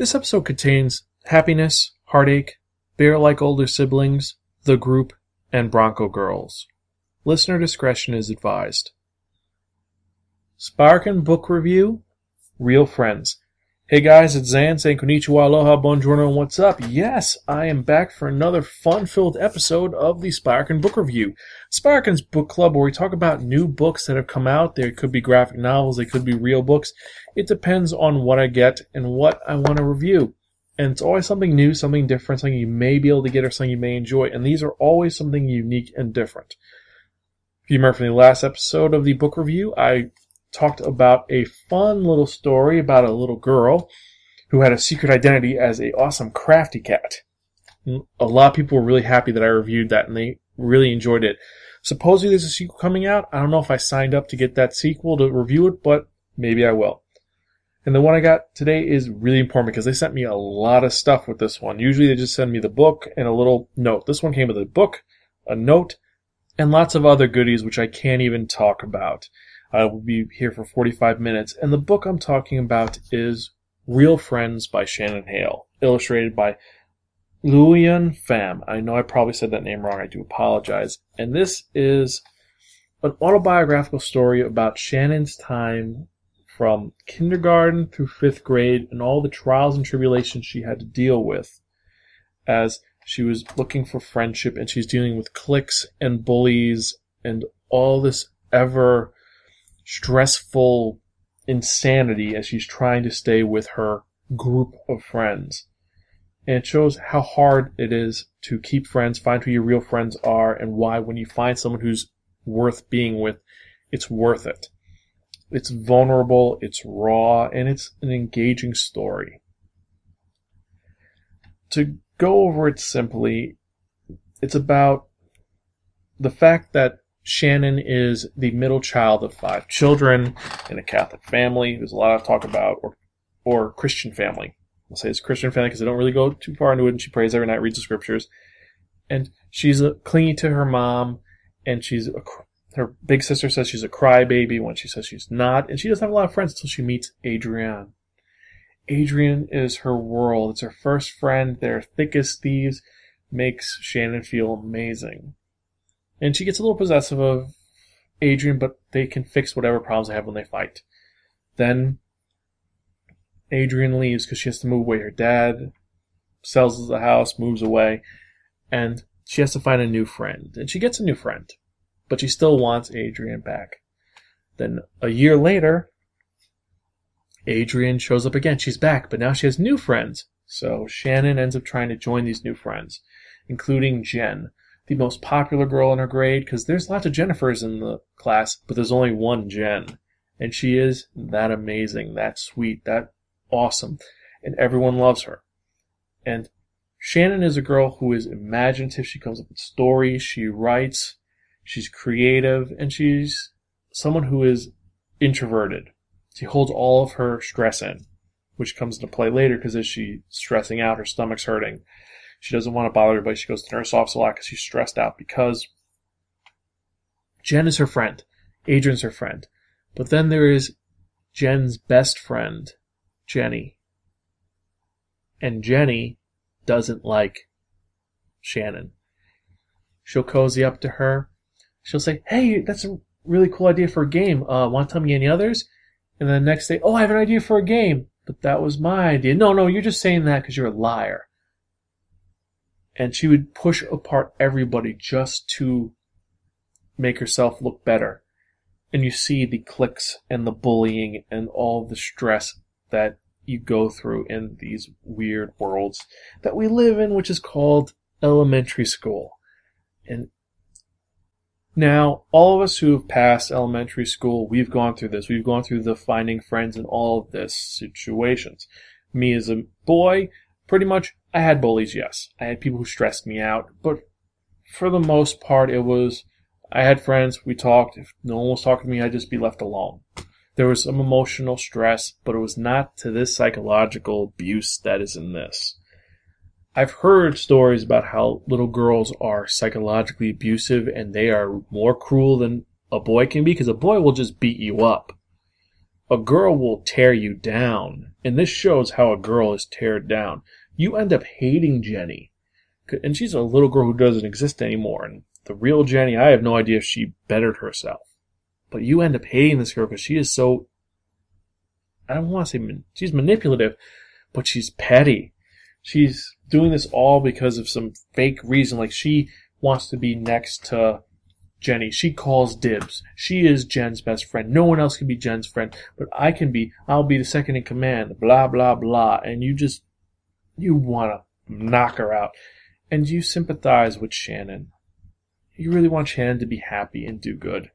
This episode contains happiness, heartache, bear-like older siblings, the group, and Bronco Girls. Listener discretion is advised. Spark and book review, Real Friends. Hey guys, it's Zan saying konnichiwa, aloha, bonjour, and what's up? Yes, I am back for another fun-filled episode of the Spark and Book Review. Spark and's book club where we talk about new books that have come out. There could be graphic novels, they could be real books. It depends on what I get and what I want to review. And it's always something new, something different, something you may be able to get or something you may enjoy. And these are always something unique and different. If you remember from the last episode of the book review, I talked about a fun little story about a little girl who had a secret identity as a awesome crafty cat. A lot of people were really happy that I reviewed that, and they really enjoyed it. Supposedly there's a sequel coming out. I don't know if I signed up to get that sequel to review it, but maybe I will. And the one I got today is really important because they sent me a lot of stuff with this one. Usually they just send me the book and a little note. This one came with a book, a note, and lots of other goodies which I can't even talk about. I will be here for 45 minutes, and the book I'm talking about is Real Friends by Shannon Hale, illustrated by LeUyen Pham. I know I probably said that name wrong, I do apologize. And this is an autobiographical story about Shannon's time from kindergarten through 5th grade and all the trials and tribulations she had to deal with as she was looking for friendship, and she's dealing with cliques and bullies and all this ever stressful insanity as she's trying to stay with her group of friends. And it shows how hard it is to keep friends, find who your real friends are, and why when you find someone who's worth being with, it's worth it. It's vulnerable, it's raw, and it's an engaging story. To go over it simply, it's about the fact that Shannon is the middle child of 5 children in a Catholic family. There's a lot of talk about, or Christian family. I'll say it's Christian family because they don't really go too far into it, and she prays every night, reads the scriptures. And she's clingy to her mom, and her big sister says she's a crybaby when she says she's not, and she doesn't have a lot of friends until she meets Adrienne. Adrienne is her world. It's her first friend. They're thick as thieves. Makes Shannon feel amazing. And she gets a little possessive of Adrienne, but they can fix whatever problems they have when they fight. Then Adrienne leaves because she has to move away. Her dad sells the house, moves away, and she has to find a new friend. And she gets a new friend, but she still wants Adrienne back. Then a year later, Adrienne shows up again. She's back, but now she has new friends. So Shannon ends up trying to join these new friends, including Jen, the most popular girl in her grade, because there's lots of Jennifers in the class, but there's only one Jen. And she is that amazing, that sweet, that awesome. And everyone loves her. And Shannon is a girl who is imaginative. She comes up with stories. She writes. She's creative. And she's someone who is introverted. She holds all of her stress in, which comes into play later because as she's stressing out, her stomach's hurting. She doesn't want to bother everybody. She goes to the nurse office a lot because she's stressed out because Jen is her friend. Adrienne's her friend. But then there is Jen's best friend, Jenny. And Jenny doesn't like Shannon. She'll cozy up to her. She'll say, hey, that's a really cool idea for a game. Want to tell me any others? And then the next day, oh, I have an idea for a game. But that was my idea. No, you're just saying that because you're a liar. And she would push apart everybody just to make herself look better. And you see the cliques and the bullying and all the stress that you go through in these weird worlds that we live in, which is called elementary school. And now, all of us who have passed elementary school, we've gone through this. We've gone through the finding friends and all of this situations. Me as a boy, pretty much, I had bullies, yes. I had people who stressed me out, but for the most part, it was, I had friends, we talked. If no one was talking to me, I'd just be left alone. There was some emotional stress, but it was not to this psychological abuse that is in this. I've heard stories about how little girls are psychologically abusive, and they are more cruel than a boy can be, because a boy will just beat you up. A girl will tear you down. And this shows how a girl is teared down. You end up hating Jenny. And she's a little girl who doesn't exist anymore. And the real Jenny, I have no idea if she bettered herself. But you end up hating this girl because she is so... I don't want to say she's manipulative, but she's petty. She's doing this all because of some fake reason. Like, she wants to be next to Jenny. She calls dibs. She is Jen's best friend. No one else can be Jen's friend, but I can be. I'll be the second in command, blah, blah, blah. And you want to knock her out. And you sympathize with Shannon. You really want Shannon to be happy and do good.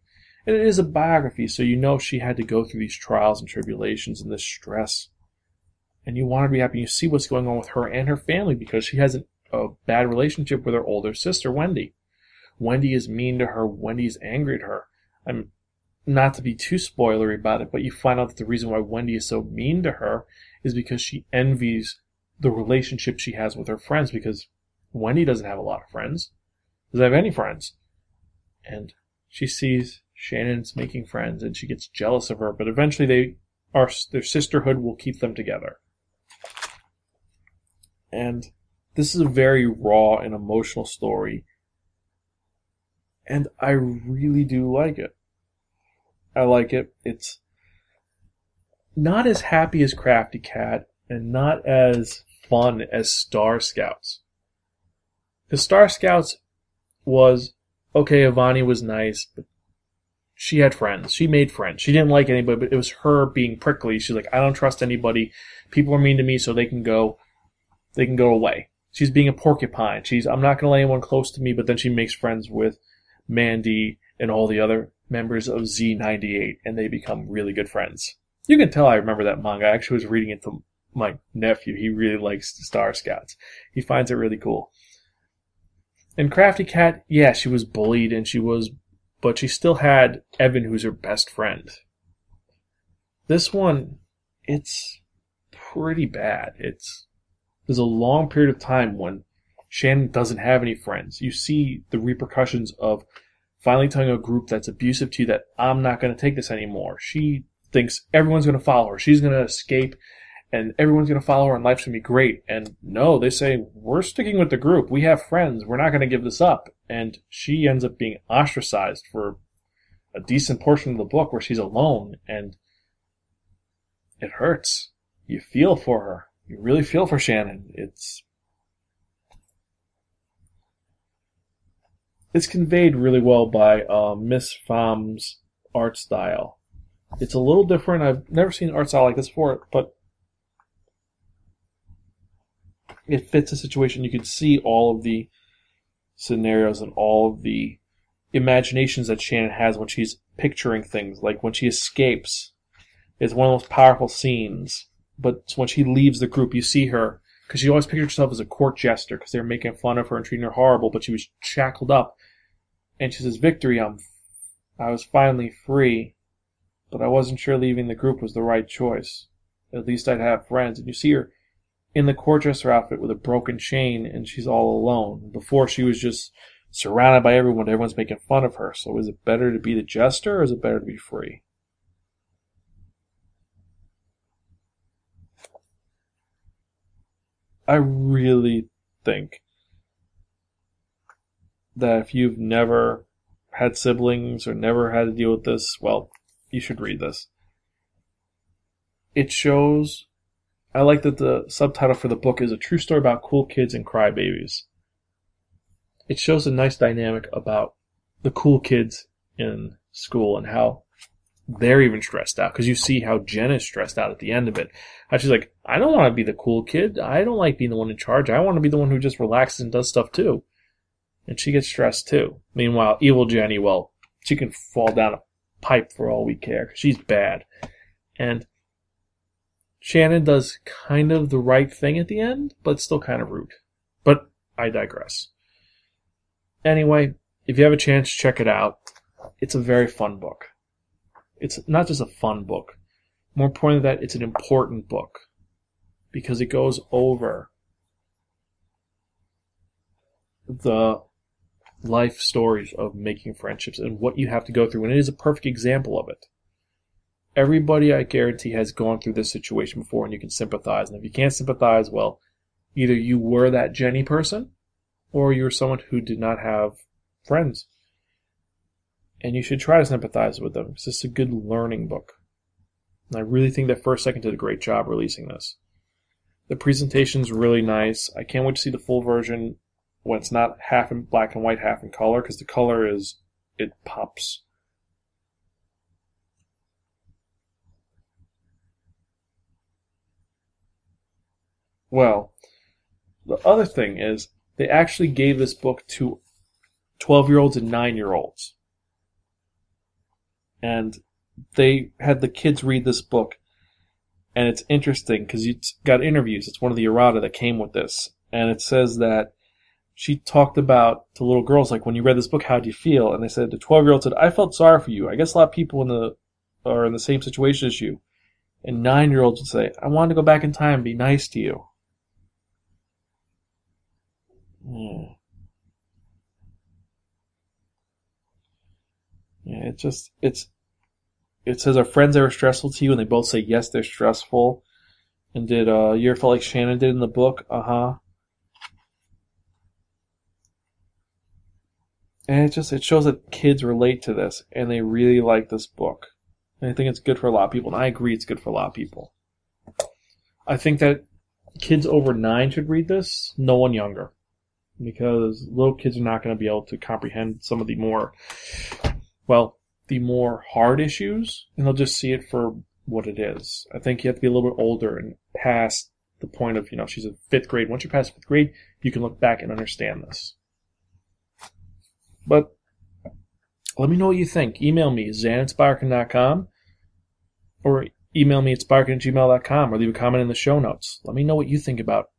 And it is a biography, so you know she had to go through these trials and tribulations and this stress. And you want her to be happy. You see what's going on with her and her family because she has a bad relationship with her older sister, Wendy. Wendy is mean to her. Wendy is angry at her. I'm not to be too spoilery about it, but you find out that the reason why Wendy is so mean to her is because she envies the relationship she has with her friends because Wendy doesn't have a lot of friends. Doesn't have any friends. And she sees Shannon's making friends and she gets jealous of her, but eventually their sisterhood will keep them together. And this is a very raw and emotional story. And I really do like it. I like it. It's not as happy as Crafty Cat and not as fun as Star Scouts. Because Star Scouts was, okay, Avani was nice, but she had friends. She made friends. She didn't like anybody, but it was her being prickly. She's like, I don't trust anybody. People are mean to me, so they can go. They can go away. She's being a porcupine. I'm not going to let anyone close to me, but then she makes friends with Mandy and all the other members of Z98, and they become really good friends. You can tell I remember that manga. I actually was reading it to my nephew. He really likes Star Scouts. He finds it really cool. And Crafty Cat, yeah, she was bullied, but she still had Evan, who's her best friend. This one, it's pretty bad. There's a long period of time when Shannon doesn't have any friends. You see the repercussions of finally telling a group that's abusive to you that I'm not going to take this anymore. She thinks everyone's going to follow her. She's going to escape, and everyone's going to follow her, and life's going to be great. And no, they say, we're sticking with the group. We have friends. We're not going to give this up. And she ends up being ostracized for a decent portion of the book where she's alone, and it hurts. You feel for her. You really feel for Shannon. It's conveyed really well by Miss Pham's art style. It's a little different. I've never seen art style like this before, but it fits the situation. You can see all of the scenarios and all of the imaginations that Shannon has when she's picturing things. Like when she escapes, it's one of the most powerful scenes. But when she leaves the group, you see her, because she always pictured herself as a court jester, because they were making fun of her and treating her horrible, but she was shackled up. And she says, Victory, I was finally free, but I wasn't sure leaving the group was the right choice. At least I'd have friends. And you see her in the court jester outfit with a broken chain, and she's all alone. Before, she was just surrounded by everyone. Everyone's making fun of her. So is it better to be the jester, or is it better to be free? I really think that if you've never had siblings or never had to deal with this, well, you should read this. It shows... I like that the subtitle for the book is A True Story About Cool Kids and Crybabies. It shows a nice dynamic about the cool kids in school and how they're even stressed out, because you see how Jen is stressed out at the end of it. How she's like, I don't want to be the cool kid. I don't like being the one in charge. I want to be the one who just relaxes and does stuff too. And she gets stressed too. Meanwhile, evil Jenny, well, she can fall down a pipe for all we care, because she's bad. And Shannon does kind of the right thing at the end, but still kind of rude. But I digress. Anyway, if you have a chance, check it out. It's a very fun book. It's not just a fun book. More importantly than that, it's an important book. Because it goes over the life stories of making friendships and what you have to go through. And it is a perfect example of it. Everybody, I guarantee, has gone through this situation before, and you can sympathize. And if you can't sympathize, well, either you were that Jenny person, or you're someone who did not have friends. And you should try to sympathize with them. It's just a good learning book. And I really think that First Second did a great job releasing this. The presentation's really nice. I can't wait to see the full version when it's not half in black and white, half in color, because the color is, it pops. Well, the other thing is, they actually gave this book to 12-year-olds and 9-year-olds. And they had the kids read this book. And it's interesting because it's got interviews. It's one of the errata that came with this. And it says that she talked about to little girls, like, when you read this book, how do you feel? And they said, the 12-year-old said, I felt sorry for you. I guess a lot of people are in the same situation as you. And 9-year-olds would say, I wanted to go back in time and be nice to you. Yeah, it says, are friends ever stressful to you? And they both say, yes, they're stressful. And did you ever felt like Shannon did in the book? Uh-huh. And it shows that kids relate to this, and they really like this book. And I think it's good for a lot of people, and I agree it's good for a lot of people. I think that kids over 9 should read this, no one younger. Because little kids are not going to be able to comprehend some of the more, well, the more hard issues, and they'll just see it for what it is. I think you have to be a little bit older and past the point of, she's in 5th grade. Once you pass 5th grade, you can look back and understand this. But let me know what you think. Email me, zaninspirekin.com, or email me at spirekin@gmail.com, or leave a comment in the show notes. Let me know what you think about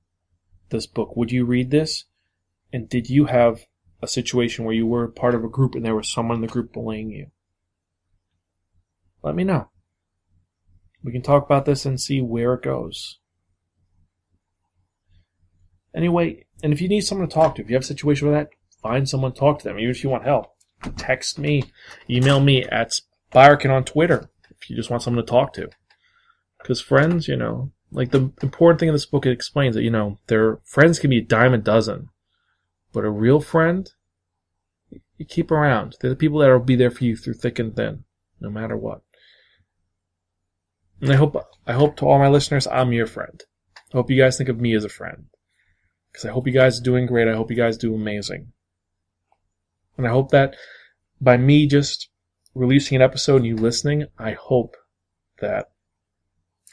this book. Would you read this? And did you have a situation where you were part of a group and there was someone in the group bullying you? Let me know. We can talk about this and see where it goes. Anyway, and if you need someone to talk to, if you have a situation with that, find someone, talk to them. Even if you want help, text me, email me at Spirekin on Twitter if you just want someone to talk to. Because friends, like the important thing in this book, it explains that, their friends can be a dime a dozen. But a real friend, you keep around. They're the people that will be there for you through thick and thin, no matter what. And I hope to all my listeners, I'm your friend. I hope you guys think of me as a friend. Because I hope you guys are doing great. I hope you guys do amazing. And I hope that by me just releasing an episode and you listening, I hope that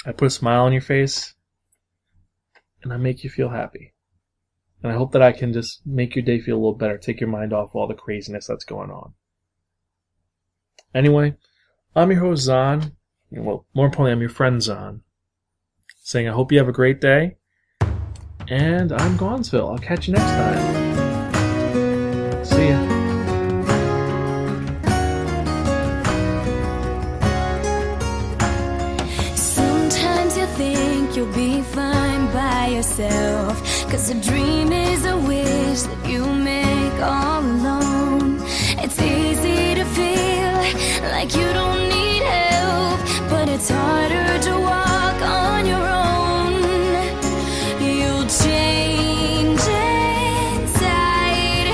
I put a smile on your face and I make you feel happy. And I hope that I can just make your day feel a little better, take your mind off all the craziness that's going on. Anyway, I'm your host, Zahn. Well, more importantly, I'm your friend, Zahn. Saying I hope you have a great day. And I'm Gonsville. I'll catch you next time. See ya. You'll be fine by yourself, 'cause a dream is a wish that you make all alone. It's easy to feel like you don't need help, but it's harder to walk on your own. You'll change inside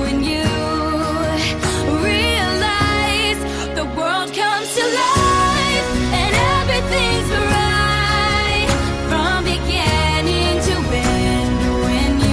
when you realize the world comes to life and everything's right. When you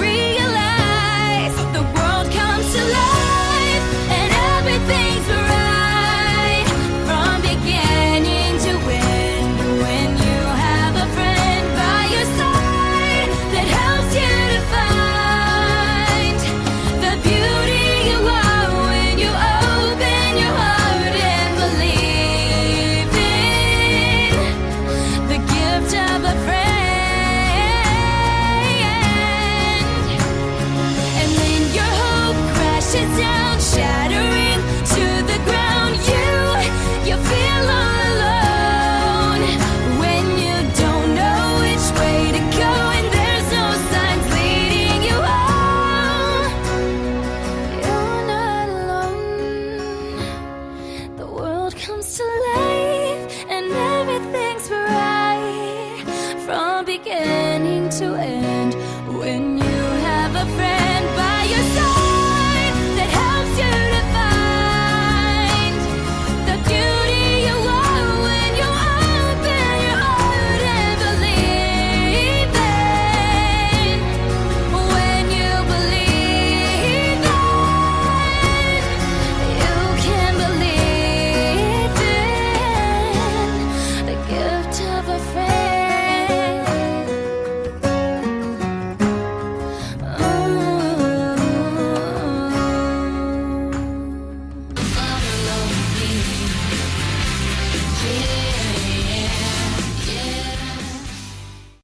realize the world comes comes to life and everything's right from beginning to end.